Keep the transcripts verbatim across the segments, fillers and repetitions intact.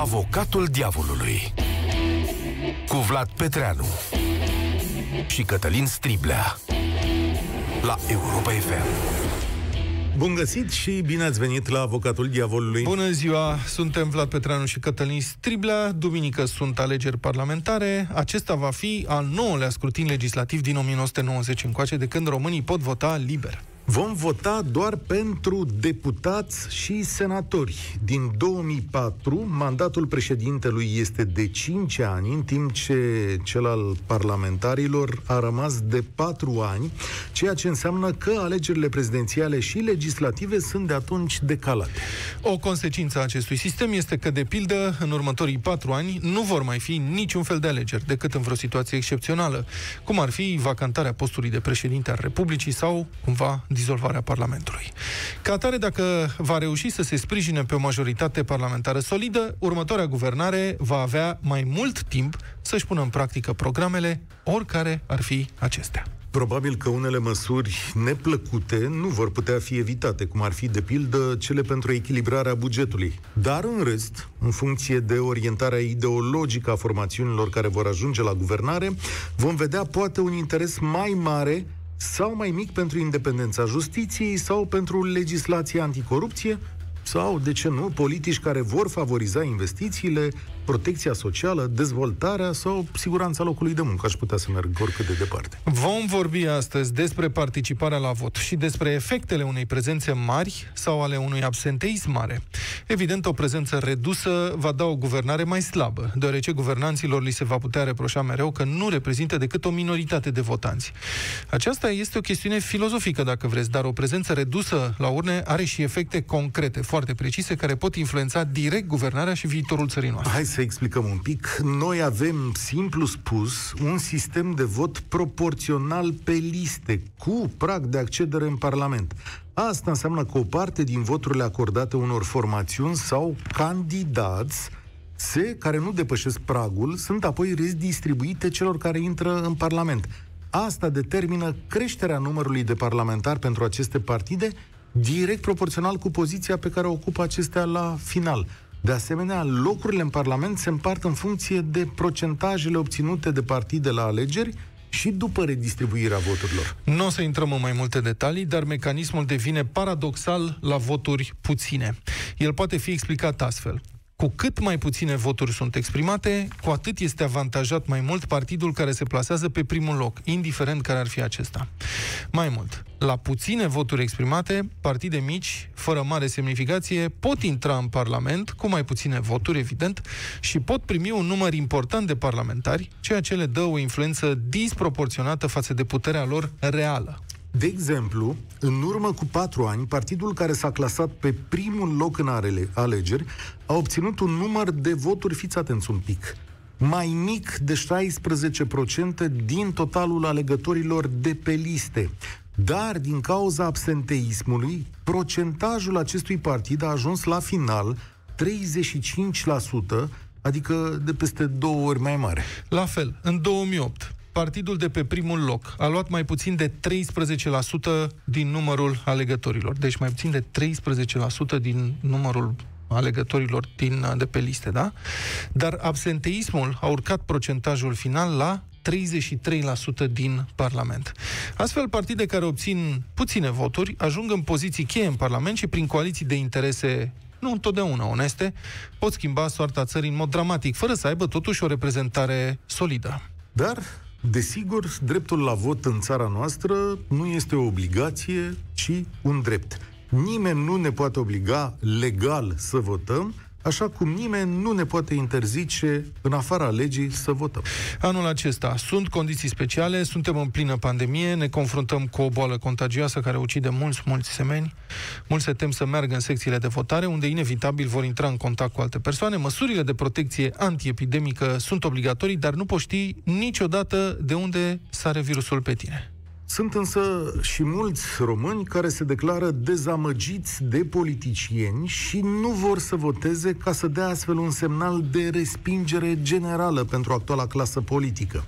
Avocatul diavolului cu Vlad Petreanu și Cătălin Striblea la Europa F M. Bun găsit și bine ați venit la Avocatul Diavolului. Bună ziua, suntem Vlad Petreanu și Cătălin Striblea. Duminică sunt alegeri parlamentare. Acesta va fi al nouălea scrutin legislativ din o mie nouă sute nouăzeci încoace, de când românii pot vota liber. Vom vota doar pentru deputați și senatori. Din două mii patru, mandatul președintelui este de cinci ani, în timp ce cel al parlamentarilor a rămas de patru ani, ceea ce înseamnă că alegerile prezidențiale și legislative sunt de atunci decalate. O consecință a acestui sistem este că, de pildă, în următorii patru ani nu vor mai fi niciun fel de alegeri, decât în vreo situație excepțională, cum ar fi vacantarea postului de președinte al Republicii sau, cumva, dizolvarea Parlamentului. Ca atare, dacă va reuși să se sprijine pe o majoritate parlamentară solidă, următoarea guvernare va avea mai mult timp să-și pună în practică programele, oricare ar fi acestea. Probabil că unele măsuri neplăcute nu vor putea fi evitate, cum ar fi, de pildă, cele pentru echilibrarea bugetului. Dar, în rest, în funcție de orientarea ideologică a formațiunilor care vor ajunge la guvernare, vom vedea poate un interes mai mare sau mai mic pentru independența justiției sau pentru legislația anticorupție sau, de ce nu, politici care vor favoriza investițiile, protecția socială, dezvoltarea sau siguranța locului de muncă. Aș putea să merg oricât de departe. Vom vorbi astăzi despre participarea la vot și despre efectele unei prezențe mari sau ale unui absenteism mare. Evident, o prezență redusă va da o guvernare mai slabă, deoarece guvernanților li se va putea reproșa mereu că nu reprezintă decât o minoritate de votanți. Aceasta este o chestiune filozofică, dacă vreți, dar o prezență redusă la urne are și efecte concrete, foarte precise, care pot influența direct guvernarea și viitorul țării noastre. Hai să explicăm un pic. Noi avem, simplu spus, un sistem de vot proporțional pe liste, cu prag de accedere în Parlament. Asta înseamnă că o parte din voturile acordate unor formațiuni sau candidați se, care nu depășesc pragul, sunt apoi redistribuite celor care intră în Parlament. Asta determină creșterea numărului de parlamentari pentru aceste partide, direct proporțional cu poziția pe care o ocupă acestea la final. De asemenea, locurile în Parlament se împart în funcție de procentajele obținute de partide la alegeri și după redistribuirea voturilor. Nu o să intrăm în mai multe detalii, dar mecanismul devine paradoxal la voturi puține. El poate fi explicat astfel. Cu cât mai puține voturi sunt exprimate, cu atât este avantajat mai mult partidul care se plasează pe primul loc, indiferent care ar fi acesta. Mai mult, la puține voturi exprimate, partide mici, fără mare semnificație, pot intra în Parlament cu mai puține voturi, evident, și pot primi un număr important de parlamentari, ceea ce le dă o influență disproporționată față de puterea lor reală. De exemplu, în urmă cu patru ani, partidul care s-a clasat pe primul loc în alegeri a obținut un număr de voturi, fiți atenți un pic, mai mic de șaisprezece la sută din totalul alegătorilor de pe liste. Dar, din cauza absenteismului, procentajul acestui partid a ajuns la final treizeci și cinci la sută, adică de peste două ori mai mare. La fel, în două mii opt... partidul de pe primul loc a luat mai puțin de treisprezece la sută din numărul alegătorilor. Deci mai puțin de treisprezece la sută din numărul alegătorilor din, de pe liste, da? Dar absenteismul a urcat procentajul final la treizeci și trei la sută din Parlament. Astfel, partide care obțin puține voturi ajung în poziții cheie în Parlament și prin coaliții de interese nu întotdeauna oneste pot schimba soarta țării în mod dramatic, fără să aibă totuși o reprezentare solidă. Dar, desigur, dreptul la vot în țara noastră nu este o obligație, ci un drept. Nimeni nu ne poate obliga legal să votăm, așa cum nimeni nu ne poate interzice, în afara legii, să votăm. Anul acesta sunt condiții speciale, suntem în plină pandemie, ne confruntăm cu o boală contagioasă care ucide mulți, mulți semeni. Mulți se tem să meargă în secțiile de votare, unde inevitabil vor intra în contact cu alte persoane. Măsurile de protecție antiepidemică sunt obligatorii, dar nu poți ști niciodată de unde sare virusul pe tine. Sunt însă și mulți români care se declară dezamăgiți de politicieni și nu vor să voteze ca să dea astfel un semnal de respingere generală pentru actuala clasă politică.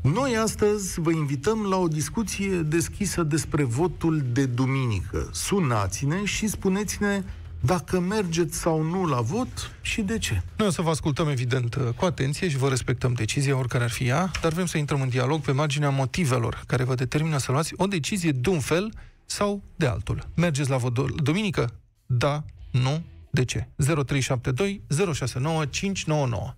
Noi astăzi vă invităm la o discuție deschisă despre votul de duminică. Sunați-ne și spuneți-ne dacă mergeți sau nu la vot și de ce. Noi o să vă ascultăm, evident, cu atenție și vă respectăm decizia, oricare ar fi ea, dar vrem să intrăm în dialog pe marginea motivelor care vă determină să luați o decizie de un fel sau de altul. Mergeți la vot duminică? Da, nu, de ce? zero trei șapte doi zero șase nouă cinci nouă nouă.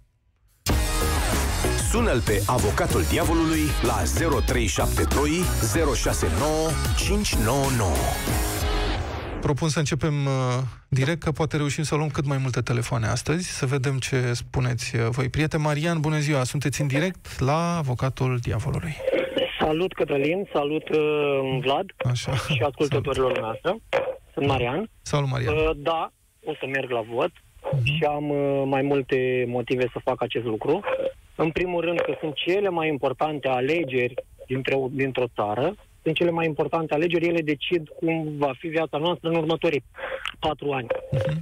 Sună-l pe avocatul diavolului la zero trei șapte doi zero șase nouă cinci nouă nouă. Propun să începem uh, direct, că poate reușim să luăm cât mai multe telefoane astăzi, să vedem ce spuneți uh, voi. Prieteni, Marian, bună ziua, sunteți în direct la avocatul diavolului. Salut, Cătălin, salut, uh, Vlad. Așa. Și ascultătorilor noastre. Sunt Marian. Salut, Marian. Uh, da, o să merg la vot uh-huh. și am uh, mai multe motive să fac acest lucru. În primul rând că sunt cele mai importante alegeri dintr-o, dintr-o țară. Sunt cele mai importante alegeri, ele decid cum va fi viața noastră în următorii patru ani. Uh-huh.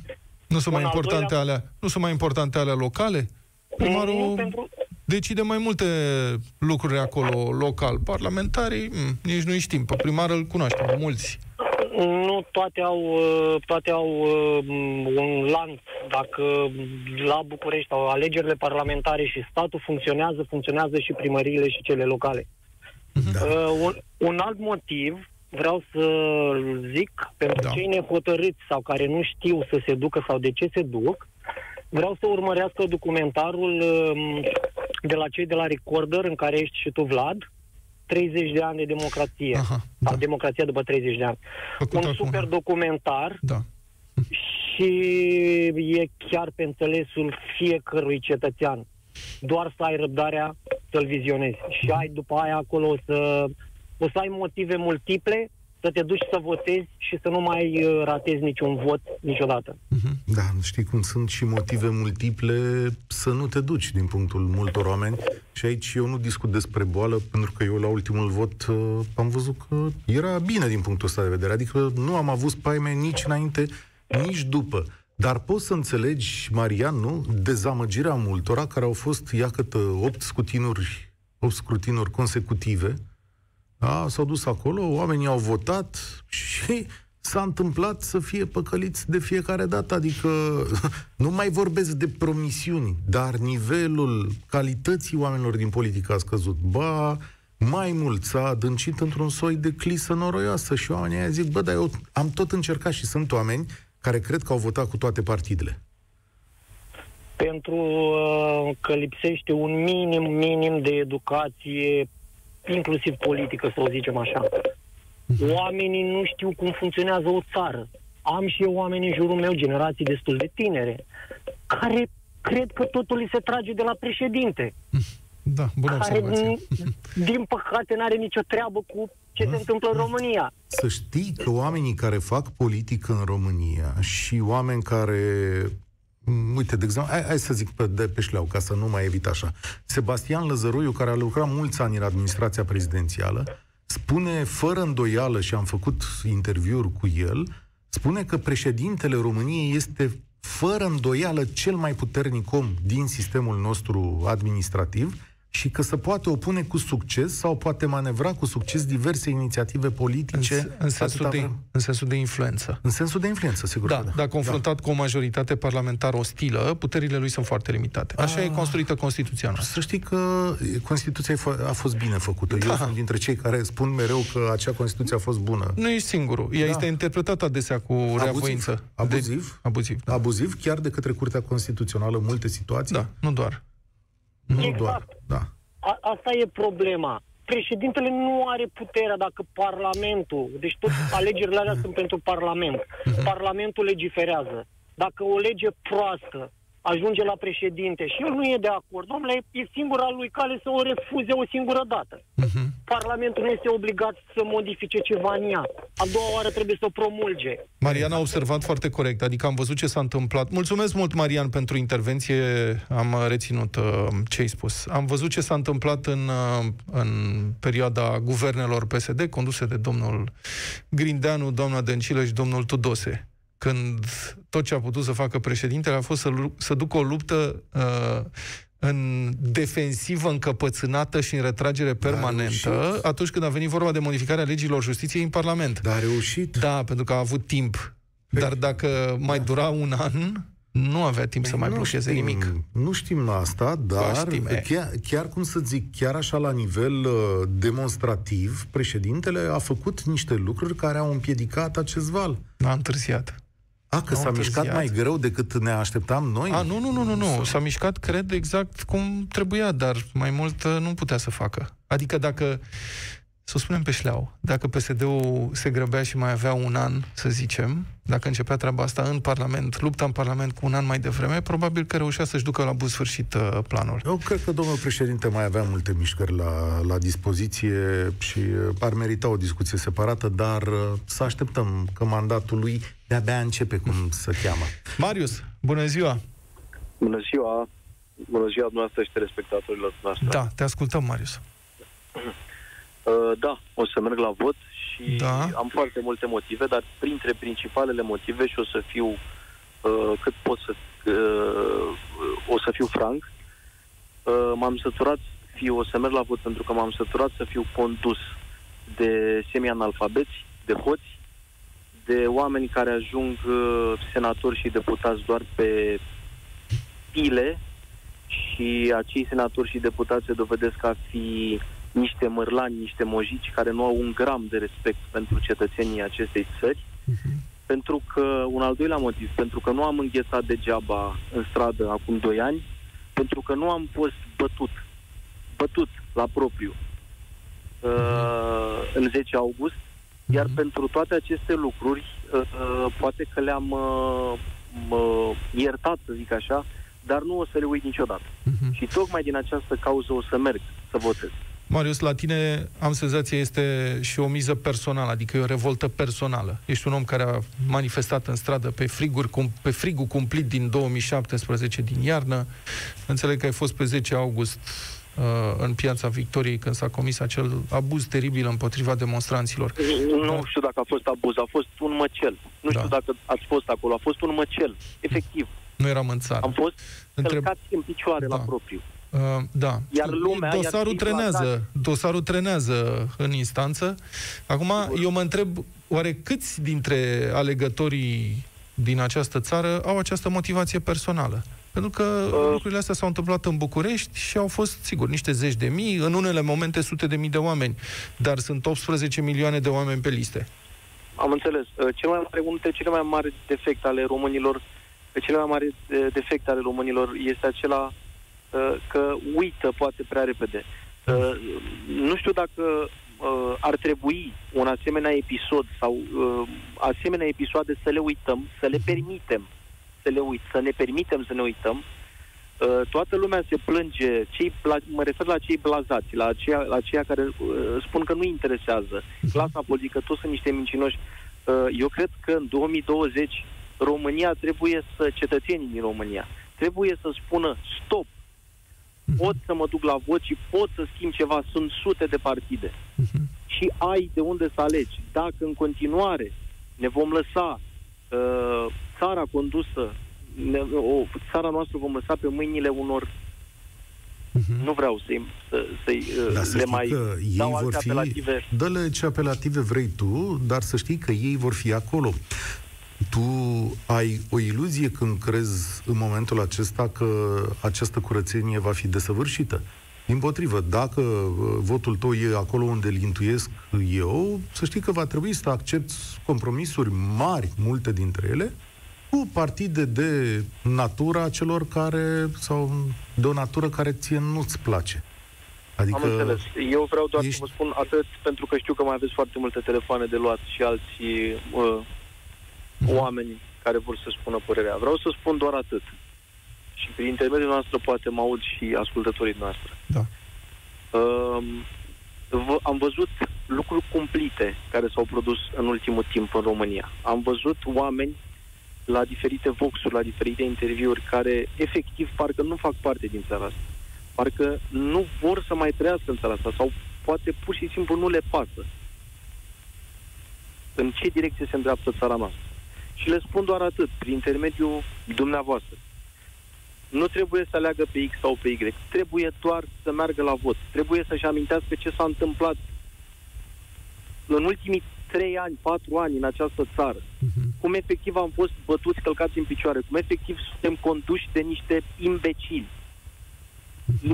Nu sunt mai importante doilea... alea, nu sunt mai importante alea locale? Primarul nu, nu, pentru... decide mai multe lucruri acolo local. Parlamentarii, nici nu-i știm, pe primarul îl cunoaștem, mulți. Nu, toate au, toate au un lanț. Dacă la București au alegerile parlamentare și statul funcționează, funcționează și primăriile și cele locale. Da. Uh, un, un alt motiv vreau să zic, pentru da. cei nehotărâți sau care nu știu să se ducă sau de ce se duc, vreau să urmărească documentarul um, de la cei de la Recorder, în care ești și tu, Vlad, treizeci de ani de democrație. Aha, da. Sau democrația după treizeci de ani. Făcut un super acum. documentar da. și e chiar pe înțelesul fiecărui cetățean. Doar să ai răbdarea să-l vizionezi. Și ai după aia acolo o să, o să ai motive multiple să te duci să votezi și să nu mai ratezi niciun vot niciodată. Da, știi cum sunt și motive multiple să nu te duci din punctul multor oameni. Și aici eu nu discut despre boală, pentru că eu la ultimul vot am văzut că era bine din punctul ăsta de vedere. Adică nu am avut spaime nici înainte, nici după. Dar poți să înțelegi, Marian, nu? Dezamăgirea multora care au fost, iată, opt scrutinuri, opt scrutinuri consecutive, da? S-au dus acolo, oamenii au votat și s-a întâmplat să fie păcăliți de fiecare dată. Adică nu mai vorbesc de promisiuni, dar nivelul calității oamenilor din politică a scăzut. Ba, mai mult s-a adâncit într-un soi de clisă noroioasă și oamenii aia zic, bă, dar eu am tot încercat, și sunt oameni care cred că au votat cu toate partidele. Pentru uh, că lipsește un minim, minim de educație, inclusiv politică, să o zicem așa. Oamenii nu știu cum funcționează o țară. Am și eu oameni în jurul meu, generații destul de tinere, care cred că totul li se trage de la președinte. Da, bună observație. Din păcate n-are nicio treabă cu ce se întâmplă în România. Să știi că oamenii care fac politică în România și oameni care... Uite, de exemplu, hai, hai să zic pe, de pe șleau, ca să nu mai evit așa. Sebastian Lăzăruiu, care a lucrat mulți ani în administrația prezidențială, spune fără îndoială, și am făcut interviuri cu el, spune că președintele României este fără îndoială cel mai puternic om din sistemul nostru administrativ și că se poate opune cu succes sau poate manevra cu succes diverse inițiative politice. În, în, sensul, de, în sensul de influență. În sensul de influență, sigur. Da, da. Dar confruntat da. cu o majoritate parlamentară ostilă, puterile lui sunt foarte limitate. Așa a, e construită Constituția noastră. Să știi că Constituția a fost bine făcută. Da. Eu sunt dintre cei care spun mereu că acea Constituție a fost bună. Nu ești singurul. Ea da. este interpretată adesea cu reavoință. Abuziv. Abuziv, de, abuziv, da. abuziv chiar de către Curtea Constituțională în multe situații. Da, nu doar. Nu exact. doar, da. A, asta e problema. Președintele nu are puterea dacă Parlamentul... Deci toate alegerile alea sunt pentru Parlament. Parlamentul legiferează. Dacă o lege proastă ajunge la președinte și el nu e de acord, domnule, e singura lui cale să o refuze o singură dată. Uh-huh. Parlamentul nu este obligat să modifice ceva în ea. A doua oară trebuie să o promulge. Marian a observat foarte corect, adică am văzut ce s-a întâmplat. Mulțumesc mult, Marian, pentru intervenție. Am reținut uh, ce ai spus. Am văzut ce s-a întâmplat în, uh, în perioada guvernelor P S D, conduse de domnul Grindeanu, doamna Dăncilă și domnul Tudose, când tot ce a putut să facă președintele a fost să, să ducă o luptă uh, în defensivă încăpățânată și în retragere permanentă atunci când a venit vorba de modificarea legilor justiției în Parlament. Dar a reușit. Da, pentru că a avut timp Dar dacă mai dura un an, nu avea timp să mai blocheze nimic. Nu știm asta, dar chiar, chiar cum să zic, chiar așa la nivel uh, demonstrativ, președintele a făcut niște lucruri care au împiedicat acest val. A întârziat. A, că s-a mișcat mai greu decât ne așteptam noi? A, nu, nu, nu, nu, nu. S-a mișcat, cred, exact cum trebuia, dar mai mult nu putea să facă. Adică dacă, să spunem pe șleau, dacă P S D-ul se grăbea și mai avea un an, să zicem, dacă începea treaba asta în Parlament, lupta în Parlament cu un an mai devreme, probabil că reușea să-și ducă la bun sfârșit planul. Eu cred că domnul președinte mai avea multe mișcări la, la dispoziție și ar merita o discuție separată, dar să așteptăm că mandatul lui de-abia începe, cum se cheamă. Marius, bună ziua! Bună ziua! Bună ziua dumneavoastră și telespectatorilor noastre. Da, te ascultăm, Marius. Da, o să merg la vot și da. Am foarte multe motive, dar printre principalele motive, și o să fiu uh, cât pot să uh, o să fiu franc, uh, m-am săturat, fiu, o să merg la vot pentru că m-am săturat să fiu condus de semi-analfabeți, de hoți, de oameni care ajung uh, senatori și deputați doar pe pile, și acei senatori și deputați se dovedesc a fi niște mărlani, niște mojici care nu au un gram de respect pentru cetățenii acestei țări. Uh-huh. Pentru că, un al doilea motiv, pentru că nu am înghețat degeaba în stradă acum doi ani, pentru că nu am fost bătut, bătut la propriu uh-huh. uh, în zece august, uh-huh. iar pentru toate aceste lucruri, uh, uh, poate că le-am uh, uh, iertat, să zic așa, dar nu o să le uit niciodată. Uh-huh. Și tocmai din această cauză o să merg să votez. Marius, la tine, am senzația, este și o miză personală, adică e o revoltă personală. Ești un om care a manifestat în stradă pe, friguri, cum, pe frigul cumplit din două mii șaptesprezece, din iarnă. Înțeleg că ai fost pe zece august uh, în Piața Victoriei, când s-a comis acel abuz teribil împotriva demonstranților. Nu da. știu dacă a fost abuz, a fost un măcel. Nu da. știu dacă ați fost acolo, a fost un măcel, efectiv. Nu eram în țară. Am fost Întreb... călcați în picioare da. la propriu. Uh, da. Iar lumea, dosarul, iar trenează, dosarul trenează în instanță. Acum, eu mă întreb, oare câți dintre alegătorii din această țară au această motivație personală? Pentru că uh. lucrurile astea s-au întâmplat în București și au fost, sigur, niște zeci de mii, în unele momente sute de mii de oameni, dar sunt optsprezece milioane de oameni pe liste. Am înțeles. Cel mai mare, unul dintre cele mai mari defecte ale românilor, cele mai mari defecte ale românilor este acela că uită poate prea repede. Uh, nu știu dacă uh, ar trebui un asemenea episod sau uh, asemenea episoade să le uităm, să le permitem, să le uit, să ne permitem să ne uităm. Uh, toată lumea se plânge, cei, la, mă refer la cei blazați, la aceia, la aceia care uh, spun că nu interesează clasa politică, toți sunt niște mincinoși. Uh, eu cred că în două mii douăzeci România trebuie să, cetățenii din România, trebuie să spună stop. Pot să mă duc la vot și pot să schimb ceva. Sunt sute de partide. Uh-huh. Și ai de unde să alegi. Dacă în continuare ne vom lăsa uh, țara condusă, ne, o, țara noastră vom lăsa pe mâinile unor... Uh-huh. Nu vreau să-i să, să da, să le mai dau alte fi... apelative. Dă-le ce apelative vrei tu, dar să știi că ei vor fi acolo. Tu ai o iluzie când crezi în momentul acesta că această curățenie va fi desăvârșită. Dimpotrivă, dacă votul tău e acolo unde îl intuiesc eu, să știi că va trebui să accepti compromisuri mari, multe dintre ele, cu partide de natura celor care, sau de o natură care ție nu-ți place. Adică am înțeles. Eu vreau doar ești... să vă spun atât, pentru că știu că mai aveți foarte multe telefoane de luat și alții... Uh... oameni care vor să spună părerea. Vreau să spun doar atât. Și prin intermediul noastră poate mă aud și ascultătorii noastre. Da. Uh, am văzut lucruri cumplite care s-au produs în ultimul timp în România. Am văzut oameni la diferite voxuri, la diferite interviuri, care efectiv parcă nu fac parte din țara asta. Parcă nu vor să mai trăiască în țara asta sau poate pur și simplu nu le pasă în ce direcție se îndreaptă țara noastră. Și le spun doar atât, prin intermediul dumneavoastră. Nu trebuie să aleagă pe X sau pe Y. Trebuie doar să meargă la vot. Trebuie să-și amintească ce s-a întâmplat în ultimii trei ani, patru ani în această țară. Uh-huh. cum efectiv am fost bătuți, călcați în picioare, cum efectiv suntem conduși de niște imbecili.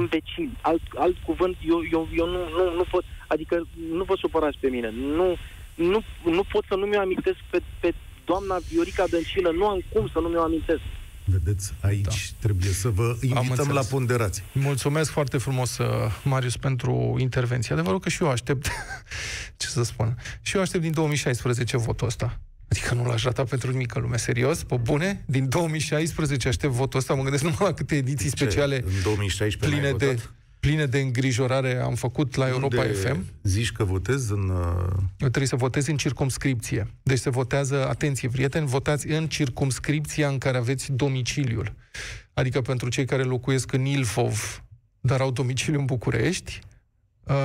Imbecili. Alt, alt cuvânt, eu, eu, eu nu, nu, nu pot, adică nu vă supărați pe mine. Nu, nu, nu pot să nu mi-o amintesc pe, pe doamna Viorica Dăncilă, nu am cum să nu mi-o amintesc. Vedeți, aici da. trebuie să vă invităm la ponderație. Mulțumesc foarte frumos, Marius, pentru intervenție. Adevărul că și eu aștept, ce să spun, și eu aștept din două mii șaisprezece votul ăsta. Adică nu l-aș rata pentru mică lume, serios, pe bune? Din două mii șaisprezece aștept votul ăsta, mă gândesc numai la câte ediții speciale ce, în două mii șaisprezece pline, de, pline de îngrijorare am făcut la Europa F M. Zici că votez în... Eu trebuie să votez în circumscripție. Deci se votează, atenție prieteni, votați în circumscripția în care aveți domiciliul. Adică pentru cei care locuiesc în Ilfov, dar au domiciliu în București,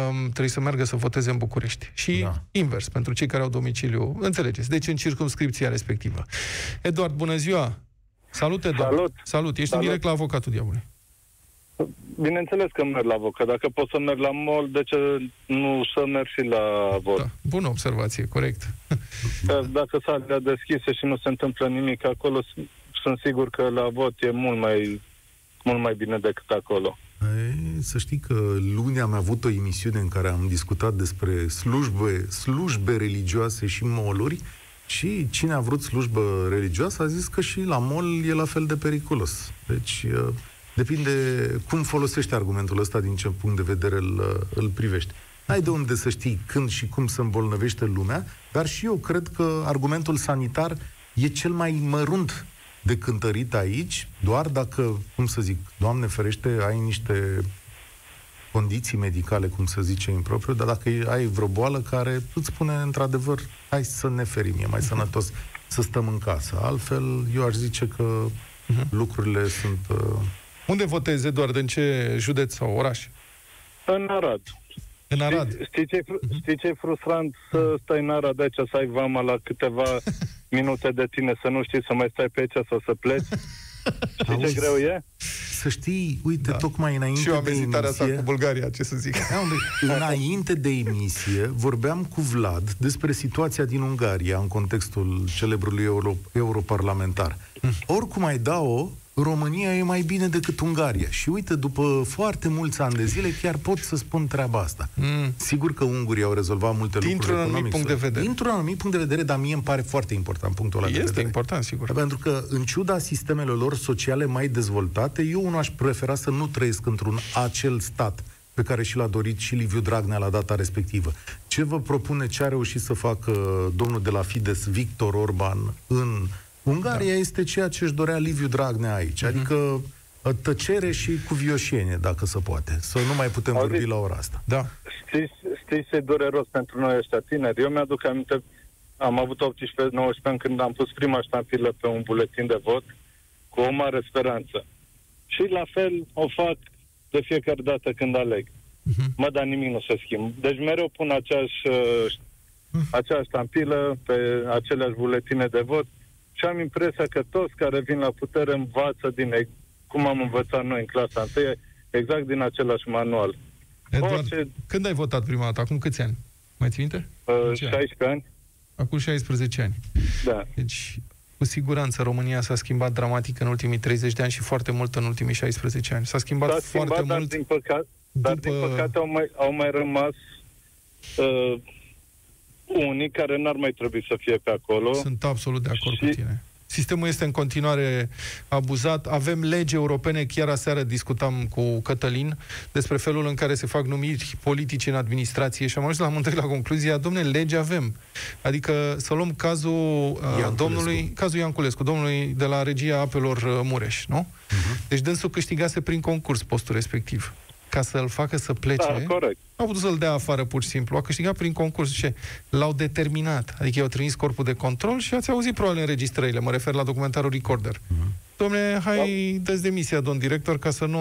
Um, trebuie să meargă să voteze în București. Și da. invers, pentru cei care au domiciliu, înțelegeți, deci în circumscripția respectivă. Eduard, bună ziua! Salut, Eduard! Salut! Salut. Ești Salut. în direct la avocatul diavolului. Bineînțeles că merg la avocat. Dacă pot să merg la mall, de ce nu să merg și la vot? Da. Bună observație, corect. Că dacă s-a deschise și nu se întâmplă nimic acolo, sunt sigur că la vot e mult mai, mult mai bine decât acolo. E, să știi că luni am avut o emisiune în care am discutat despre slujbe, slujbe religioase și moluri și cine a vrut slujbă religioasă a zis că și la mol e la fel de periculos. Deci depinde cum folosești argumentul ăsta, din ce punct de vedere îl, îl privești. N-ai de unde să știi când și cum se îmbolnăvește lumea, dar și eu cred că argumentul sanitar e cel mai mărunt de cântărit aici, doar dacă, cum să zic, Doamne ferește, ai niște condiții medicale, cum să zice impropriu, dar dacă ai vreo boală care îți spune într-adevăr, hai să ne ferim, e mai sănătos să stăm în casă. Altfel, eu aș zice că lucrurile sunt... Uh... Unde votezi, Eduard? În ce județ sau oraș? În Arad. În Arad. Știi, știi ce e frustrant să stai în Arad aici, să ai vama la câteva minute de tine, să nu știi, să mai stai pe aici sau să pleci? Știi Auzi, ce greu e? Să știi, uite, da. tocmai înainte de emisie... Și eu am vizitarea asta cu Bulgaria, ce să zic. Înainte de emisie, vorbeam cu Vlad despre situația din Ungaria în contextul celebrului euro, europarlamentar. Oricum ai da-o, România e mai bine decât Ungaria. Și uite, după foarte mulți ani de zile, chiar pot să spun treaba asta. Mm. Sigur că ungurii au rezolvat multe Dintr-un lucruri Dintr-un anumit punct de vedere. Dintr-un anumit punct de vedere, dar mie îmi pare foarte important punctul ăla de vedere. Este important, sigur. Pentru că, în ciuda sistemelor lor sociale mai dezvoltate, eu nu aș prefera să nu trăiesc într-un acel stat pe care și l-a dorit și Liviu Dragnea la data respectivă. Ce vă propune, ce a reușit să facă domnul de la Fides, Victor Orban, în... Ungaria da. este ceea ce își dorea Liviu Dragnea aici, adică tăcere și cuvioșenie, dacă se poate. Să nu mai putem Auzi, vorbi la ora asta. Da. Știi, știi ce dureros pentru noi ăștia tineri? Eu mi-aduc aminte, am avut optsprezece nouăsprezece ani când am pus prima ștampilă pe un buletin de vot cu o mare speranță. Și la fel o fac de fiecare dată când aleg. Uh-huh. Mă, dar nimic nu se schimbă. Deci mereu pun aceeași, aceeași ștampilă pe aceleași buletine de vot. Și am impresia că toți care vin la putere învață din cum am învățat noi în clasa întâi, exact din același manual. Eduard, Orice... când ai votat prima dată? Acum câți ani? Mai ții minte? Uh, șaisprezece ani. Acum șaisprezece ani. Da. Deci, cu siguranță, România s-a schimbat dramatic în ultimii treizeci de ani și foarte mult în ultimii șaisprezece ani. S-a schimbat, s-a schimbat foarte dar mult... Din păcat, dar, după... din păcate, au mai, au mai rămas... Uh, unii care n-ar mai trebui să fie pe acolo. Sunt absolut de acord și... cu tine. Sistemul este în continuare abuzat. Avem legi europene, chiar aseară discutam cu Cătălin despre felul în care se fac numiri politice în administrație și am ajuns la amândoi la concluzia, domnule, legi avem. Adică să luăm cazul Ianculescu. domnului, cazul Ianculescu, domnului de la Regia Apelor Mureș, nu? Uh-huh. Deci dânsul câștigase prin concurs postul respectiv. Ca să-l facă să plece, da, au putut să-l dea afară pur și simplu. A câștigat prin concurs și l-au determinat. Adică i-au trimis corpul de control și ați auzit probabil înregistrările. Mă refer la documentarul Recorder. Mm-hmm. Dom'le, hai, da. dă-ți demisia, domn director, ca să nu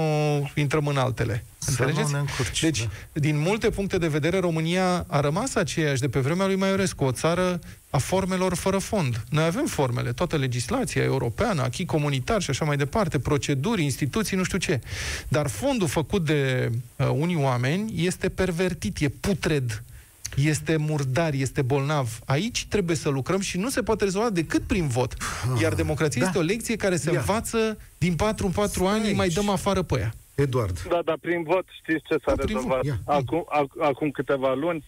intrăm în altele. Înțelegeți? Încurci, deci, da. din multe puncte de vedere, România a rămas aceeași de pe vremea lui Maiorescu, o țară a formelor fără fond. Noi avem formele, toată legislația europeană, acquis comunitar și așa mai departe, proceduri, instituții, nu știu ce. Dar fondul făcut de uh, unii oameni este pervertit, e putred. este murdar, este bolnav. Aici trebuie să lucrăm și nu se poate rezolva decât prin vot. Iar democrația da. este o lecție care se Ia. învață din patru în patru ani, aici. Mai dăm afară pe ea. Eduard. Da, dar prin vot știți ce s-a da, rezolvat acum, acum câteva luni?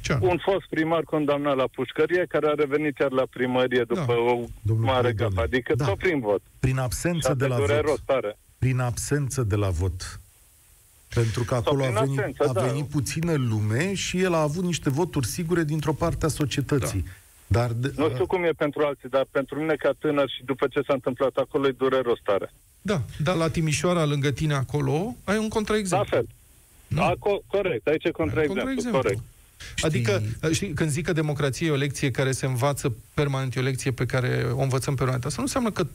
Ce? Un fost primar condamnat la pușcărie, care a revenit chiar la primărie după da. o Domnul mare gafă. Adică da. tot prin vot. Prin absență de la vot. Tare. Prin absență de la vot. Pentru că acolo a venit, absență, a venit da. puțină lume și el a avut niște voturi sigure dintr-o parte a societății. Da. Dar de, nu știu cum e pentru alții, dar pentru mine ca tânăr și după ce s-a întâmplat acolo e dureros tare. Da, dar la Timișoara, lângă tine, acolo, ai un contraexemplu. La fel. Da? Co- corect, aici e contraexemplu, corect. Știi... Adică, știi, când zic că democrație e o lecție care se învață permanent, e o lecție pe care o învățăm permanent, asta nu înseamnă că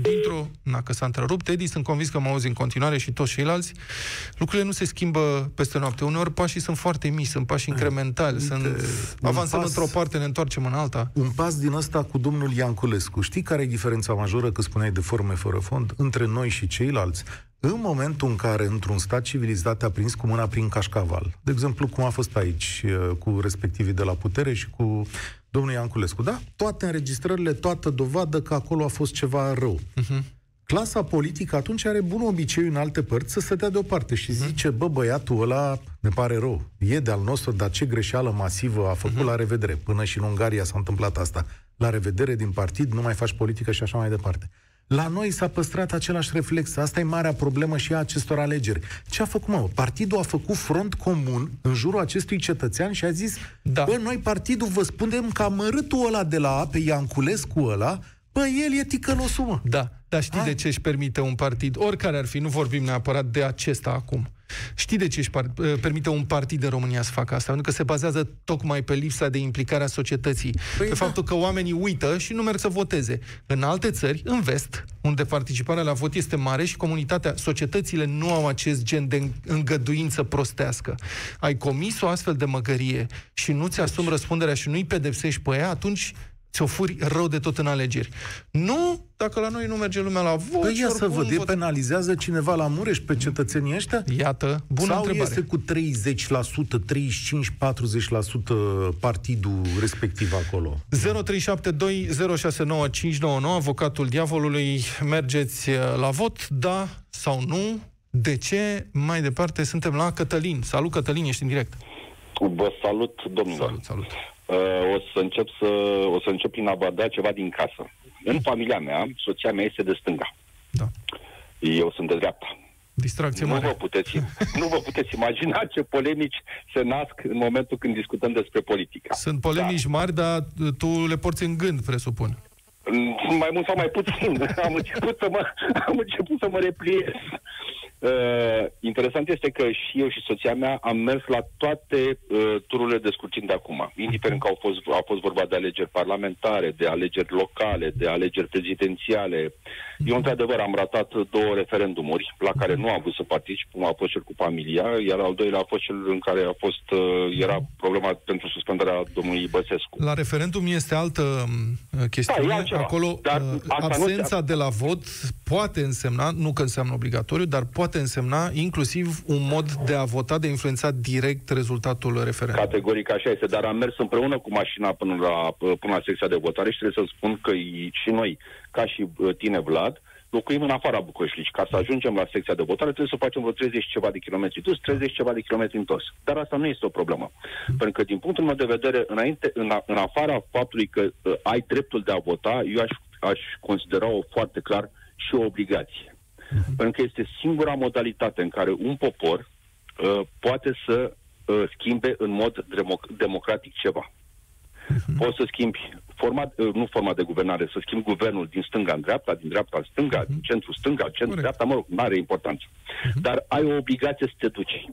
dintr-o... Na, că s-a întrerupt, Edi, sunt convins că mă auzi în continuare și toți ceilalți. Lucrurile nu se schimbă peste noapte. Uneori pașii sunt foarte mici, sunt pași incrementali, sunt... avansăm pas, într-o parte, ne întoarcem în alta. Un pas din ăsta cu domnul Ianculescu. Știi care e diferența majoră, că spuneai de forme fără fond, între noi și ceilalți? În momentul în care, într-un stat civilizat, a prins cu mâna prin cașcaval, de exemplu, cum a fost aici, cu respectivii de la putere și cu domnul Ianculescu, da? Toate înregistrările, toată dovadă că acolo a fost ceva rău. Uh-huh. Clasa politică atunci are bun obicei în alte părți să se dea deoparte și zice, bă, băiatul ăla ne pare rău, e de-al nostru, dar ce greșeală masivă a făcut, uh-huh. la revedere. Până și în Ungaria s-a întâmplat asta. La revedere din partid, nu mai faci politică și așa mai departe. La noi s-a păstrat același reflex. Asta e marea problemă și a acestor alegeri. Ce a făcut, mă? Partidul a făcut front comun în jurul acestui cetățean și a zis, da. bă, noi partidul vă spunem că amărâtul ăla de la A, pe Ianculescu ăla, bă, el e ticălosul, mă. Da, dar știi Hai. de ce își permite un partid, oricare ar fi, nu vorbim neapărat de acesta acum. Știi de ce își par- permite un partid în România să facă asta? Pentru că se bazează tocmai pe lipsa de implicare a societății. Păi pe da. faptul că oamenii uită și nu merg să voteze. În alte țări, în vest, unde participarea la vot este mare și comunitatea, societățile nu au acest gen de îngăduință prostească. Ai comis o astfel de măgărie și nu ți-asumi răspunderea și nu-i pedepsești pe ea, atunci ți-o furi rău de tot în alegeri. Nu, dacă la noi nu merge lumea la vot... Păi ia să văd, vot... penalizează cineva la Mureș pe cetățenii ăștia? Iată, bună Sau întrebare. Sau este cu treizeci la sută, treizeci și cinci la sută, patruzeci la sută partidul respectiv acolo? zero trei șapte doi zero șase nouă cinci nouă nouă, avocatul diavolului, mergeți la vot, da sau nu? De ce? Mai departe, suntem la Cătălin. Salut, Cătălin, ești în direct. Vă salut, domnule. Salut, salut. Uh, o să încep să o să încep prin a vă da ceva din casă. În familia mea, soția mea este de stânga. Da. Eu sunt de dreapta. Distracție mare. Nu vă puteți, nu vă puteți imagina ce polemici se nasc în momentul când discutăm despre politică. Sunt polemici da. mari, dar tu le porți în gând, presupun. Mai mult sau mai puțin. Am început să mă, am început să mă repliez. Uh, interesant este că și eu și soția mea am mers la toate uh, tururile de scurtind de acum, indiferent că au fost, au fost vorba de alegeri parlamentare, de alegeri locale, de alegeri prezidențiale. Eu, într-adevăr, am ratat două referendumuri la care nu am vrut să particip, cum a fost cel cu familia, iar al doilea a fost cel în care a fost, uh, era problema pentru suspendarea domnului Băsescu. La referendum este altă chestiune. Da, altceva, acolo dar, uh, absența nu... de la vot poate însemna, nu că înseamnă obligatoriu, dar poate însemna inclusiv un mod de a vota, de a influența direct rezultatul referendumului. Categoric așa este, dar am mers împreună cu mașina până la, până la secția de votare și trebuie să spun că și noi, ca și tine, Vlad, locuim în afara Bucureștiului. Ca să ajungem la secția de votare trebuie să facem vreo treizeci ceva de kilometri dus, treizeci ceva de kilometri întors. Dar asta nu este o problemă. Mm. Pentru că, din punctul meu de vedere, înainte, în, a, în afara faptului că uh, ai dreptul de a vota, eu aș, aș considera-o foarte clar și o obligație. Pentru că este singura modalitate în care un popor uh, poate să uh, schimbe în mod democ- democratic ceva. Uh-huh. Poți să schimbi forma, uh, nu forma de guvernare, să schimbi guvernul din stânga în dreapta, din dreapta în stânga, uh-huh. din centru stânga, centru dreapta, mă rog, nu are importanță. Uh-huh. Dar ai o obligație să te duci.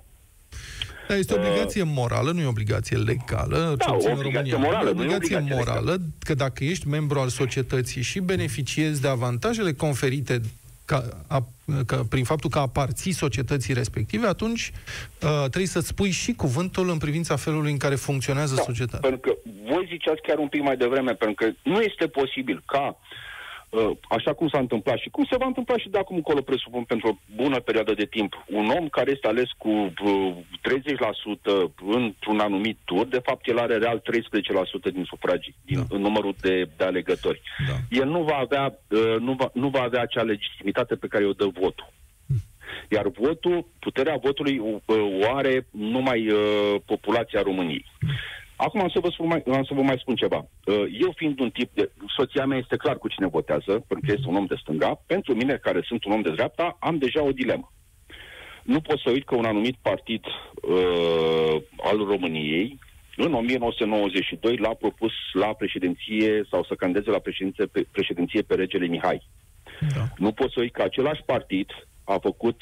Dar este o obligație morală, nu e obligație legală. Da, o obligație morală. E obligație morală că dacă ești membru al societății și beneficiezi de avantajele conferite Ca, a, ca, prin faptul că aparții societății respective, atunci uh, trebuie să-ți spui și cuvântul în privința felului în care funcționează da, societatea. Pentru că voi ziceați chiar un pic mai devreme, pentru că nu este posibil ca așa cum s-a întâmplat și cum se va întâmpla și de acum încolo, presupun, pentru o bună perioadă de timp. Un om care este ales cu treizeci la sută într-un anumit tur, de fapt el are real treisprezece la sută din sufragii, din da. numărul de, de alegători. Da. El nu va avea, nu va, nu va avea acea legitimitate pe care o dă votul. Iar votul, puterea votului o are numai populația României. Acum am să vă, spun mai, am să vă mai spun ceva. Eu fiind un tip de... Soția mea este clar cu cine votează, pentru că este un om de stânga. Pentru mine, care sunt un om de dreapta, am deja o dilemă. Nu pot să uit că un anumit partid uh, al României, în nouăsprezece nouăzeci și doi, l-a propus la președinție sau să candideze la președinție pe, președinție pe regele Mihai. Da. Nu pot să uit că același partid a făcut...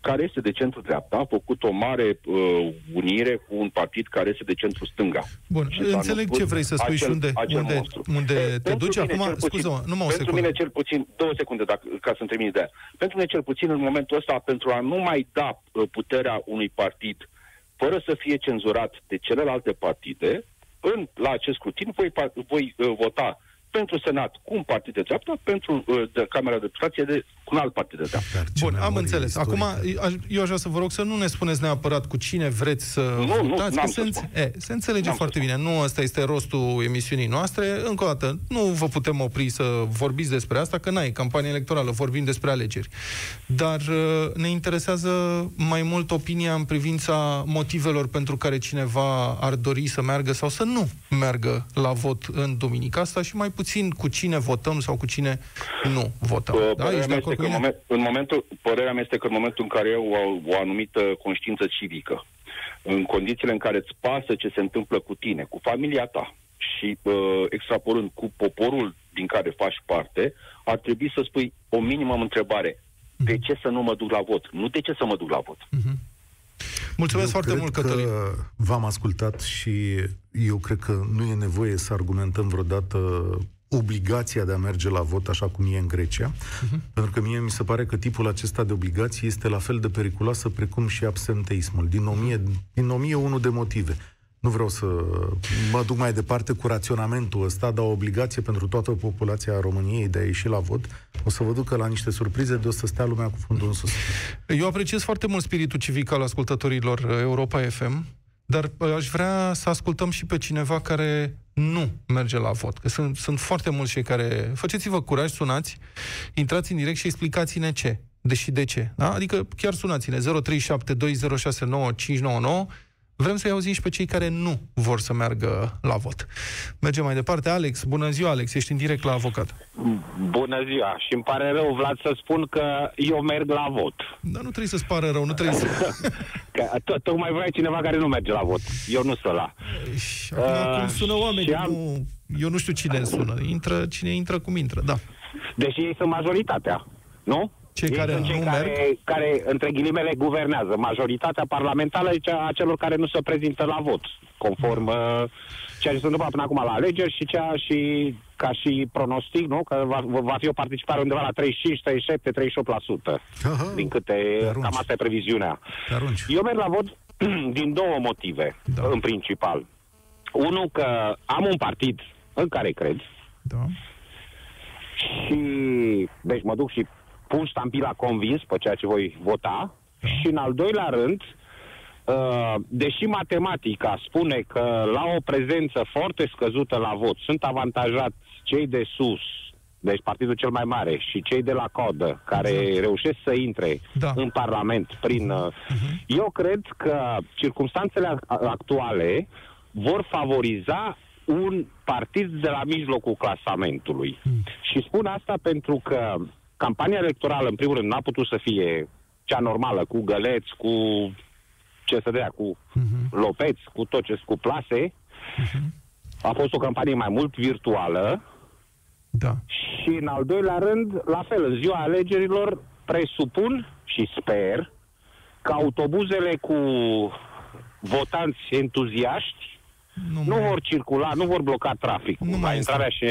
care este de centru-dreapta, a făcut o mare uh, unire cu un partid care este de centru-stânga. Bun, și înțeleg ce vrei să spui acel, și unde, unde, unde e, te duci acum. Scuze-mă, numai o secundă. Pentru mine cel puțin, două secunde dacă, ca să-mi termin ideea. Pentru mine cel puțin în momentul ăsta, pentru a nu mai da puterea unui partid fără să fie cenzurat de celelalte partide, în, la acest scrutin voi, voi uh, vota pentru Senat cu un partid de dreapta, pentru uh, de Camera de Deputație de, cu un alt partid de dreapta. Bun, am înțeles. Istorică. Acum, eu aș vrea să vă rog să nu ne spuneți neapărat cu cine vreți să nu, votați, nu, că se, înțe- e, se înțelege n-am foarte bine. Nu ăsta este rostul emisiunii noastre. Încă o dată, nu vă putem opri să vorbiți despre asta, că n-ai campanie electorală, vorbim despre alegeri. Dar uh, ne interesează mai mult opinia în privința motivelor pentru care cineva ar dori să meargă sau să nu meargă la vot în duminica asta și mai puțin cu cine votăm sau cu cine nu votăm. Uh, da? Părerea mea este că în, moment, în momentul, părerea mea este că în momentul în care eu au o anumită conștiință civică, în condițiile în care îți pasă ce se întâmplă cu tine, cu familia ta și uh, extrapolând cu poporul din care faci parte, ar trebui să spui o minimă întrebare. Uh-huh. De ce să nu mă duc la vot? Nu de ce să mă duc la vot. Uh-huh. Mulțumesc eu foarte mult, Cătălin. Că v-am ascultat și eu cred că nu e nevoie să argumentăm vreodată obligația de a merge la vot așa cum e în Grecia, uh-huh. pentru că mie mi se pare că tipul acesta de obligație este la fel de periculoasă precum și absenteismul, din o mie, din o mie unu de motive. Nu vreau să mă duc mai departe cu raționamentul ăsta, dar o obligație pentru toată populația României de a ieși la vot, o să vă ducă la niște surprize de o să stea lumea cu fundul în sus. Eu apreciez foarte mult spiritul civic al ascultătorilor Europa F M, dar aș vrea să ascultăm și pe cineva care nu merge la vot. Că sunt, sunt foarte mulți cei care... Faceți-vă curaj, sunați, intrați în direct și explicați-ne ce. Deși de ce. Da? Adică chiar sunați-ne. zero trei șapte doi zero șase nouă cinci nouă nouă. Vrem să-i auzim și pe cei care nu vor să meargă la vot. Mergem mai departe. Alex, bună ziua, Alex. Ești în direct la Avocat. Bună ziua. Și îmi pare rău, Vlad, să spun că eu merg la vot. Dar nu trebuie să-ți pară rău, nu trebuie să... Că tocmai voia cineva care nu merge la vot. Eu nu sunt la... Acum sună oameni. Eu nu știu cine sună. Cine intră, cum intră, da. Deși ei sunt majoritatea, nu? Cei care sunt cei care, care, între ghilimele, guvernează. Majoritatea parlamentară e cea a celor care nu se prezintă la vot, conform uh, ceea ce se întâmplă până acum la alegeri și, cea, și ca și pronostic, nu? Că va, va fi o participare undeva la treizeci și cinci, treizeci și șapte, treizeci și opt la sută. Aha, din câte, cam asta e previziunea. Eu merg la vot din două motive, da. În principal. Unul, că am un partid în care cred. Da. Și, deci mă duc și pun stampila convins pe ceea ce voi vota, da. Și în al doilea rând, deși matematica spune că la o prezență foarte scăzută la vot sunt avantajați cei de sus, deci partidul cel mai mare, și cei de la coadă care exact. Reușesc să intre da. În Parlament prin... Uh-huh. Eu cred că circumstanțele actuale vor favoriza un partid de la mijlocul clasamentului. Mm. Și spun asta pentru că campania electorală, în primul rând, n-a putut să fie cea normală, cu Găleți, cu C S D-a, cu uh-huh. Lopeți, cu tot ce cu Plase. Uh-huh. A fost o campanie mai mult virtuală. Da. Și, în al doilea rând, la fel, în ziua alegerilor, presupun și sper că autobuzele cu votanți entuziaști Nu, nu mai... vor circula, nu vor bloca traficul. Nu mai intrarea și,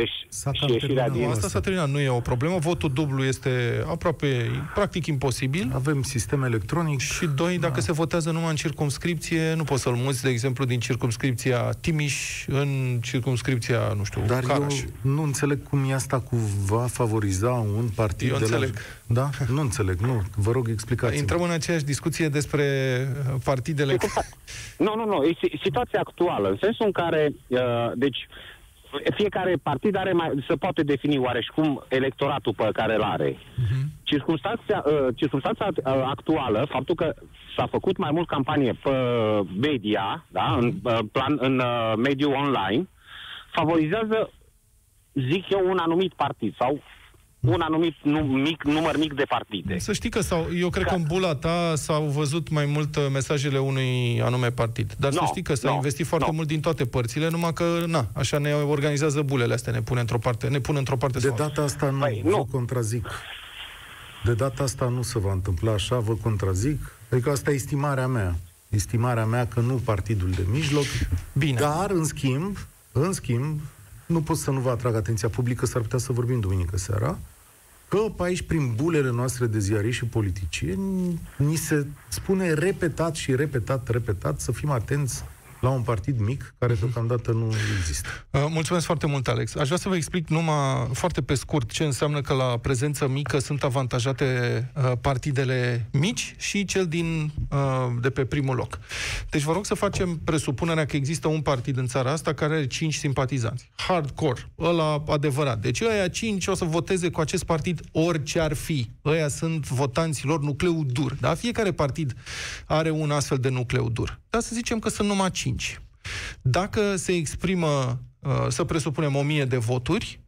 și ieșirea din... Asta s-a terminat, nu e o problemă. Votul dublu este aproape, practic imposibil. Avem sistem electronic. Și doi, dacă da. se votează numai în circumscripție, nu poți să-l muți, de exemplu, din circumscripția Timiș în circumscripția, nu știu, Dar Caraș. Eu nu înțeleg cum e asta cu va favoriza un partid. Eu de înțeleg. La... Da? Nu înțeleg, nu. Vă rog, explicați-mi. Intrăm în aceeași discuție despre partidele... Nu, nu, nu. E situația actuală, în sensul în care, uh, deci, fiecare partid are mai, se poate defini oareși cum electoratul pe care îl are. Uh-huh. Circumstanța, uh, circumstanța uh, actuală, faptul că s-a făcut mai mult campanie pe media, da, uh-huh. în, uh, plan, în uh, mediul online, favorizează, zic eu, un anumit partid sau... un anumit num, mic, număr mic de partide. Să știi că, sau, eu cred că, că în bula ta s-au văzut mai mult mesajele unui anume partid. Dar no, să știi că s-a no, investit foarte no. mult din toate părțile, numai că, na, așa ne organizează bulele astea, ne pune într-o parte, ne pune într-o parte. De sau data asta nu, păi, nu vă contrazic. De data asta nu se va întâmpla așa, vă contrazic. Adică asta e estimarea mea. Estimarea mea că nu partidul de mijloc. Bine. Dar, în schimb, în schimb, nu pot să nu vă atrag atenția publică, s-ar putea să vorbim duminică seara, că pe aici, prin bulele noastre de ziariști și politicieni, ni se spune repetat și repetat, repetat, să fim atenți la un partid mic, care deocamdată nu există. Mulțumesc foarte mult, Alex. Aș vrea să vă explic numai foarte pe scurt ce înseamnă că la prezență mică sunt avantajate partidele mici și cel din, de pe primul loc. Deci vă rog să facem presupunerea că există un partid în țara asta care are cinci simpatizanți. Hardcore, ăla adevărat. Deci ăia cinci o să voteze cu acest partid orice ar fi. Ăia sunt votanții lor, nucleu dur. Da? Fiecare partid are un astfel de nucleu dur. Dar să zicem că sunt numai cinci. Dacă se exprimă, să presupunem, o mie de voturi,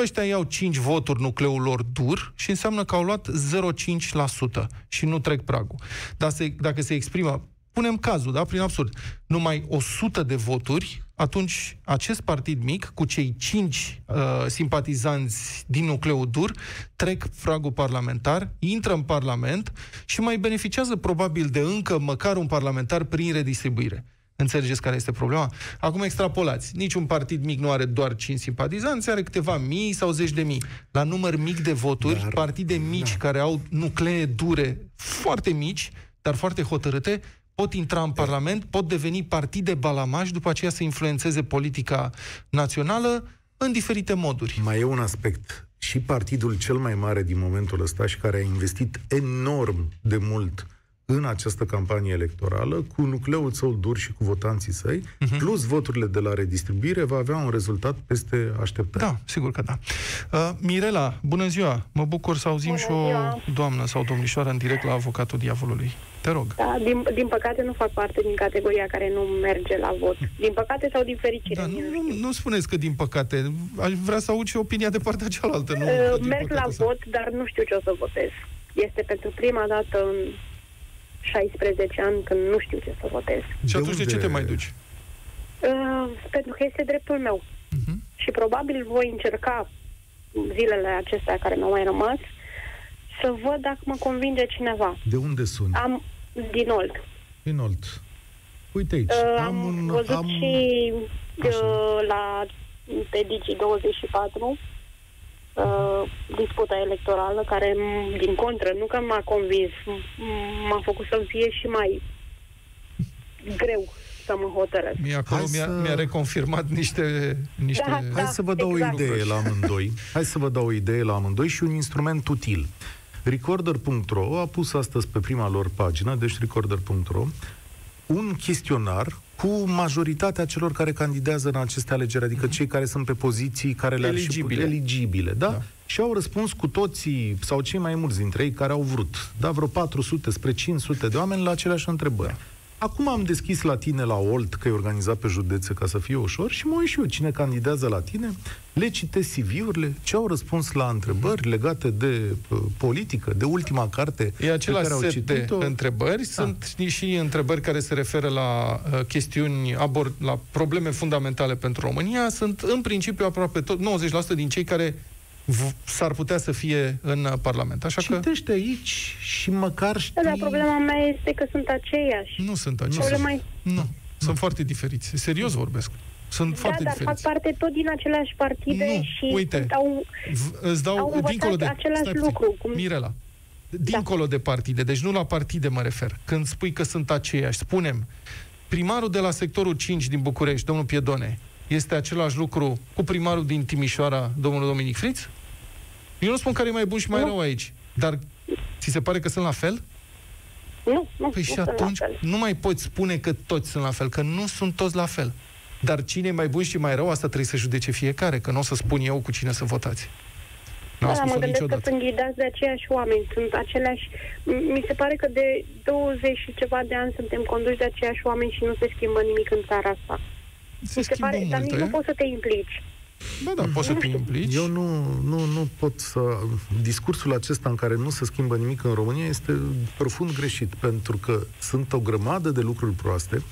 ăștia iau cinci voturi nucleul lor dur și înseamnă că au luat zero virgulă cinci la sută și nu trec pragul. Dar se, dacă se exprimă, punem cazul, da, prin absurd, numai o sută de voturi, atunci acest partid mic, cu cei cinci uh, simpatizanți din nucleul dur, trec pragul parlamentar, intră în parlament și mai beneficiază probabil de încă măcar un parlamentar prin redistribuire. Înțelegeți care este problema? Acum extrapolați. Niciun partid mic nu are doar cinci simpatizanți, are câteva mii sau zeci de mii. La număr mic de voturi, dar, partide mici da. care au nuclee dure foarte mici, dar foarte hotărâte, pot intra în Parlament, pot deveni partide balamaj, după aceea să influențeze politica națională în diferite moduri. Mai e un aspect. Și partidul cel mai mare din momentul ăsta și care a investit enorm de mult în această campanie electorală, cu nucleul său dur și cu votanții săi, uh-huh. plus voturile de la redistribuire, va avea un rezultat peste așteptări. Da, sigur că da. Uh, Mirela, bună ziua! Mă bucur să auzim bună și o ziua. doamnă sau domnișoară în direct la Avocatul Diavolului. Te rog. Da, din, din păcate nu fac parte din categoria care nu merge la vot. Din păcate sau din fericire. Da, nu, nu, nu spuneți că din păcate. Aș vrea să aud și opinia de partea cealaltă. Nu, uh, merg la sau... vot, dar nu știu ce o să votez. Este pentru prima dată în șaisprezece ani, când nu știu ce să votez. Și atunci de ce te mai duci? Uh, pentru că este dreptul meu. Uh-huh. Și probabil voi încerca zilele acestea care mi-au mai rămas să văd dacă mă convinge cineva. De unde sunt? Am din Olt. Din Olt. Uite aici. Uh, am, am un, văzut am... și uh, la pe Digi douăzeci și patru Uh, disputa electorală, care, m- din contră, nu că m-a convins, m- m-a făcut să-mi fie și mai greu să mă hotărăsc. Mi-a, mi-a, să... mi-a reconfirmat niște... niște... Da, Hai da, să vă dau exact. o idee la amândoi. Hai să vă dau o idee la amândoi și un instrument util. Recorder punct ro a pus astăzi pe prima lor pagină, deci Recorder punct ro, un chestionar cu majoritatea celor care candidează în aceste alegeri, adică cei care sunt pe poziții care le-ar eligibile, și eligibile da? da? Și au răspuns cu toții, sau cei mai mulți dintre ei care au vrut, da? Vreo patru sute spre cinci sute de oameni la aceleași întrebări. Acum am deschis la tine la Olt, că e organizat pe județe ca să fie ușor, și mă uit și eu cine candidează la tine, le citesc C V-urile, ce au răspuns la întrebări legate de uh, politică, de ultima carte. E același set citit-o. de întrebări, da. Sunt și întrebări care se referă la uh, chestiuni, abord, la probleme fundamentale pentru România, sunt în principiu aproape tot, nouăzeci la sută din cei care s-ar putea să fie în Parlament. Așa că... Citește aici și măcar știi... Da, problema mea este că sunt aceiași. Nu sunt aceiași. Nu. Problema... nu. Sunt nu. foarte diferiți. Serios vorbesc. Sunt da, foarte diferiți. Da, dar fac parte tot din aceleași partide nu, și uite, au, îți dau, au dincolo de, același stai, lucru. Cum... Mirela, dincolo da. de partide, deci nu la partide mă refer. Când spui că sunt aceiași, spunem, primarul de la sectorul cinci din București, domnul Piedone, este același lucru cu primarul din Timișoara, domnul Dominic Friț? Eu nu spun care e mai bun și mai nu. rău aici, dar ți se pare că sunt la fel? Nu, nu, păi nu și atunci nu mai poți spune că toți sunt la fel, că nu sunt toți la fel. Dar cine e mai bun și mai rău, asta trebuie să judece fiecare, că nu o să spun eu cu cine să votați. Da, mă gândesc niciodată. Că sunt ghidați de aceiași oameni, sunt aceleași... Mi se pare că de douăzeci și ceva de ani suntem conduși de aceiași oameni și nu se schimbă nimic în țara asta. Se Mi se pare, multe, dar nici nu poți să te implici. Ba da, poți să te implici. Eu nu, nu, nu pot să... Discursul acesta în care nu se schimbă nimic în România este profund greșit, pentru că sunt o grămadă de lucruri proaste.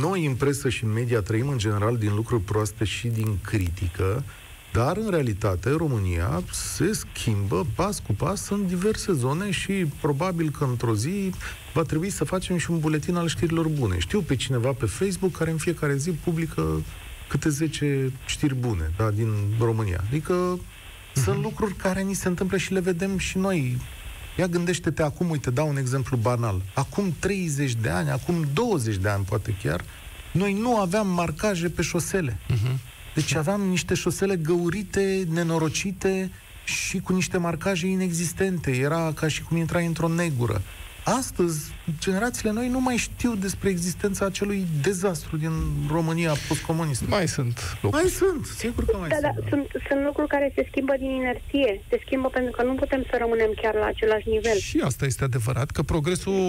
Noi în presă și în media trăim în general din lucruri proaste și din critică, dar în realitate România se schimbă pas cu pas în diverse zone și probabil că într-o zi va trebui să facem și un buletin al știrilor bune. Știu pe cineva pe Facebook care în fiecare zi publică câte zece știri bune, da, din România. Adică mm-hmm. sunt lucruri care ni se întâmplă și le vedem și noi. Ia gândește-te acum, uite, dau un exemplu banal. Acum treizeci de ani, acum douăzeci de ani poate chiar, noi nu aveam marcaje pe șosele. Mm-hmm. Deci aveam niște șosele găurite, nenorocite și cu niște marcaje inexistente. Era ca și cum intrai într-o negură. Astăzi, generațiile noi nu mai știu despre existența acelui dezastru din România postcomunistă. Mai sunt locuri. Mai sunt, sigur că mai da, sunt. Da, da. Sunt, sunt lucruri care se schimbă din inerție. Se schimbă pentru că nu putem să rămânem chiar la același nivel. Și asta este adevărat, că progresul,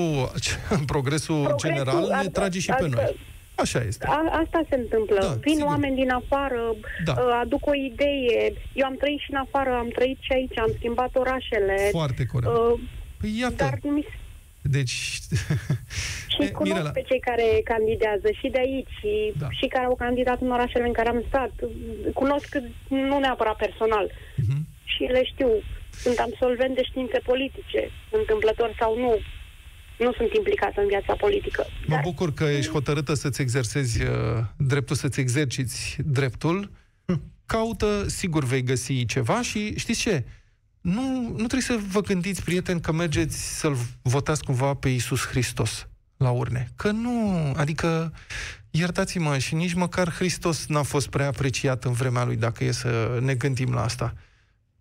progresul, progresul general ne asta, trage și asta, pe noi. Așa este. A, asta se întâmplă. Da, Vin sigur. oameni din afară, da. aduc o idee. Eu am trăit și în afară, am trăit și aici, am schimbat orașele. Foarte corect. Uh, păi iată. Dar mi se... Deci... Și cunosc Mirela. pe cei care candidează și de aici, și, da. și care au candidat în orașele în care am stat. Cunosc nu neapărat personal. Uh-huh. Și le știu. Sunt absolvent de științe politice, întâmplător sau nu. Nu sunt implicată în viața politică. Mă dar... bucur că ești hotărâtă să-ți exersezi uh, dreptul, să-ți exerciți dreptul. Hmm. Caută, sigur vei găsi ceva și știți ce? Nu, nu trebuie să vă gândiți, prieteni, că mergeți să-L votați cumva pe Iisus Hristos la urne. Că nu, adică, iertați-mă, și nici măcar Hristos n-a fost prea apreciat în vremea lui, dacă e să ne gândim la asta.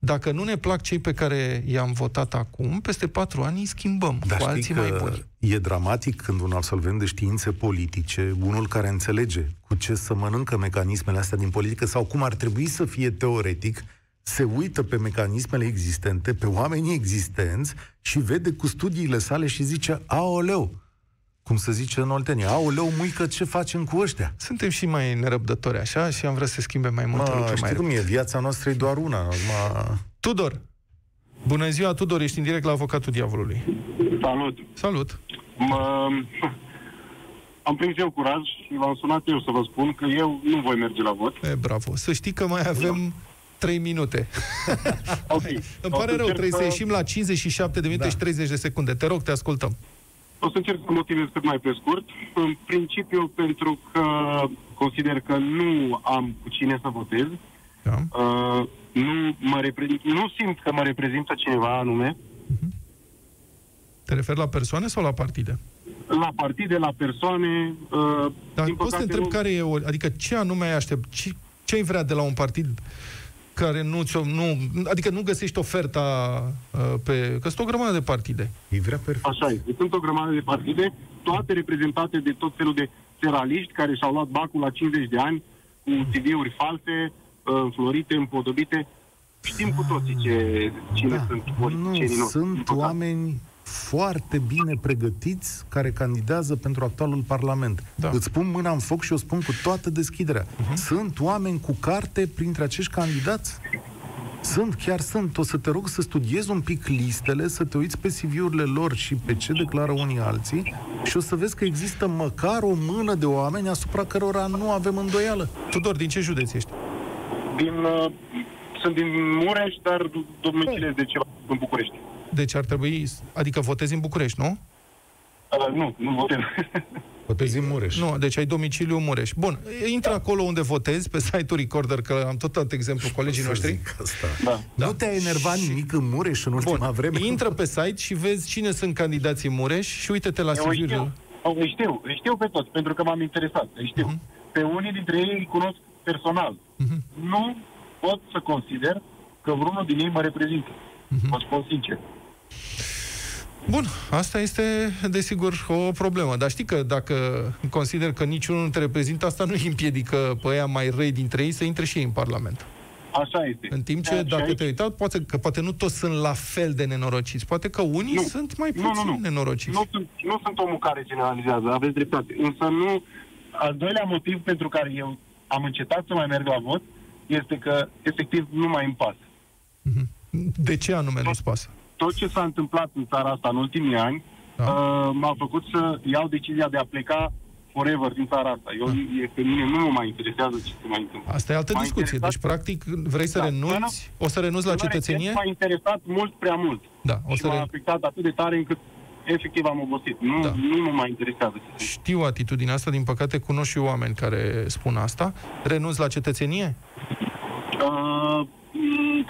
Dacă nu ne plac cei pe care i-am votat acum, peste patru ani îi schimbăm Dar cu alții mai buni. E dramatic când un absolvent de științe politice, unul care înțelege cu ce să mănâncă mecanismele astea din politică sau cum ar trebui să fie teoretic, se uită pe mecanismele existente, pe oamenii existenți și vede cu studiile sale și zice, aoleu, cum se zice în Oltenia, aoleu, muică, ce facem cu ăștia? Suntem și mai nerăbdători așa și am vrea să schimbe mai multe lucruri. Știi mai cum e, viața noastră e doar una. Ma... Tudor, bună ziua, Tudor, ești în direct la Avocatul Diavolului. Salut! Salut! Mă... Am prins eu curaj și v-am sunat eu să vă spun că eu nu voi merge la vot. E, bravo! Să știi că mai avem... trei minute. Okay. Îmi pare rău, trebuie să... să ieșim la cincizeci și șapte de minute da. și treizeci de secunde. Te rog, te ascultăm. O să încerc să motivez cât mai pe scurt. În principiu, pentru că consider că nu am cu cine să votez. Da. Uh, nu, mă repre... nu simt că mă reprezintă cineva anume. Uh-huh. Te referi la persoane sau la partide? La partide, la persoane. Uh, Dar poți să te întreb nu... care e... O... Adică ce anume ai aștept? Ce ai vrea de la un partid... care nu, nu... Adică nu găsești oferta uh, pe... Că sunt o grămadă de partide. Îi vrea perfect. Așa e. Sunt o grămadă de partide, toate reprezentate de tot felul de țeraliști care și-au luat bacul la cincizeci de ani cu C D-uri false, înflorite, uh, împodobite. Știm cu toții ce, cine da. sunt politicienii noștri. Sunt oameni foarte bine pregătiți care candidează pentru actualul Parlament. Da. Îți pun mâna în foc și o spun cu toată deschiderea. Uh-huh. Sunt oameni cu carte printre acești candidați? Sunt, chiar sunt. O să te rog să studiezi un pic listele, să te uiți pe C V-urile lor și pe ce declară unii alții și o să vezi că există măcar o mână de oameni asupra cărora nu avem îndoială. Tudor, din ce județ ești? Din, uh, sunt din Mureș, dar domicilez de ceva în București. Deci ar trebui, adică votezi în București, nu? Uh, nu, nu votez. Votezi în Mureș. Nu, deci ai domiciliu în Mureș. Bun, intră acolo unde votezi, pe site-ul Recorder, că am tot dat exemplu colegii noștri. Da. Da. Nu te-a enervat și... nimic în Mureș în ultima Bun. vreme? Intră pe site și vezi cine sunt candidații în Mureș și uite-te la Sibiu. Îi știu, îi știu pe toți, pentru că m-am interesat, îi știu. Uh-huh. Pe unii dintre ei îi cunosc personal. Uh-huh. Nu pot să consider că vreunul din ei mă reprezintă. Uh-huh. Vă spun sincer. Bun, asta este, desigur, o problemă. Dar știi că dacă consider că niciunul nu te reprezintă, asta nu îi împiedică pe aia mai răi dintre ei să intre și ei în Parlament. Așa este. În timp ce, așa dacă aici... te-ai uitat, poate că poate nu toți sunt la fel de nenorociți. Poate că unii nu. sunt mai puțin nu, nu, nu. nenorociți. Nu sunt, nu sunt omul care generalizează, aveți dreptate. Însă nu... Al doilea motiv pentru care eu am încetat să mai merg la vot este că, efectiv, nu mai îmi pasă. De ce anume nu-ți pasă? Tot ce s-a întâmplat în țara asta în ultimii ani, da, uh, m-a făcut să iau decizia de a pleca forever din țara asta. Eu, da, e, pe mine nu mă mai interesează ce se mai întâmplă. Asta e altă m-a discuție. Interesat... Deci, practic, vrei să da. renunți? Da, o să renunți la cetățenie? M-a interesat mult prea mult. Da, o să m-a re... afectat atât de tare încât efectiv am obosit. Nu, da. nu mă mai interesează. Știu atitudinea asta, din păcate cunosc și oameni care spun asta. Renunți la cetățenie? Uh...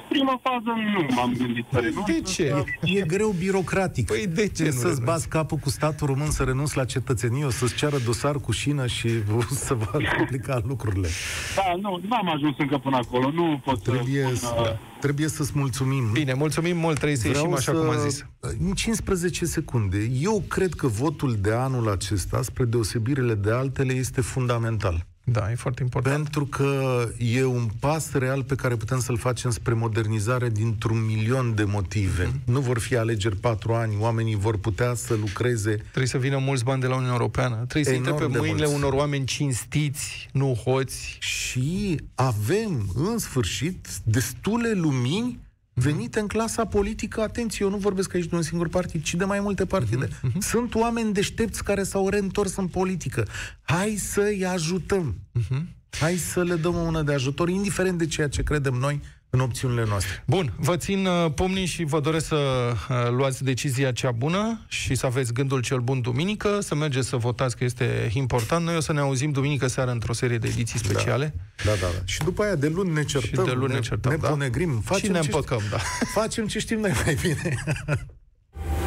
Prima fază nu m-am gândit să renunț. De ce? E greu birocratic. Păi de ce? Să-ți bați capul cu statul român să renunți la cetățenie, o să-ți ceară dosar cu șină și o să vă complica lucrurile. Da, nu, n-am ajuns încă până acolo. Nu pot trebuie să... să da. Trebuie să-ți mulțumim. Bine, mulțumim mult, trebuie să ieșim așa să... cum am zis. În cincisprezece secunde, eu cred că votul de anul acesta, spre deosebirele de altele, este fundamental. Da, e foarte important. Pentru că e un pas real pe care putem să-l facem spre modernizare dintr-un milion de motive. Mm-hmm. Nu vor fi alegeri patru ani, oamenii vor putea să lucreze. Trebuie să vină mulți bani de la Uniunea Europeană. Trebuie să intre pe mâinile mulți. unor oameni cinstiți, nu hoți. Și avem, în sfârșit, destule lumini venite în clasa politică. Atenție, eu nu vorbesc aici de un singur partid, ci de mai multe partide. Uh-huh, uh-huh. Sunt oameni deștepți care s-au reîntors în politică. Hai să-i ajutăm. Uh-huh. Hai să le dăm o mână de ajutor, indiferent de ceea ce credem noi în opțiunile noastre. Bun, vă țin uh, pumnii și vă doresc să uh, luați decizia cea bună și să aveți gândul cel bun duminică, să mergeți să votați, că este important. Noi o să ne auzim duminică seara într-o serie de ediții speciale. Da, da, da. da. Și după aia de luni ne certăm, de luni ne, ne, certăm, ne da? ponegrim, facem și ne împăcăm, da. Facem ce știm noi mai bine.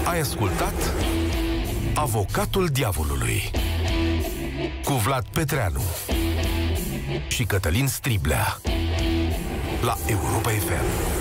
Ai ascultat Avocatul Diavolului cu Vlad Petreanu și Cătălin Striblea la Europa F M.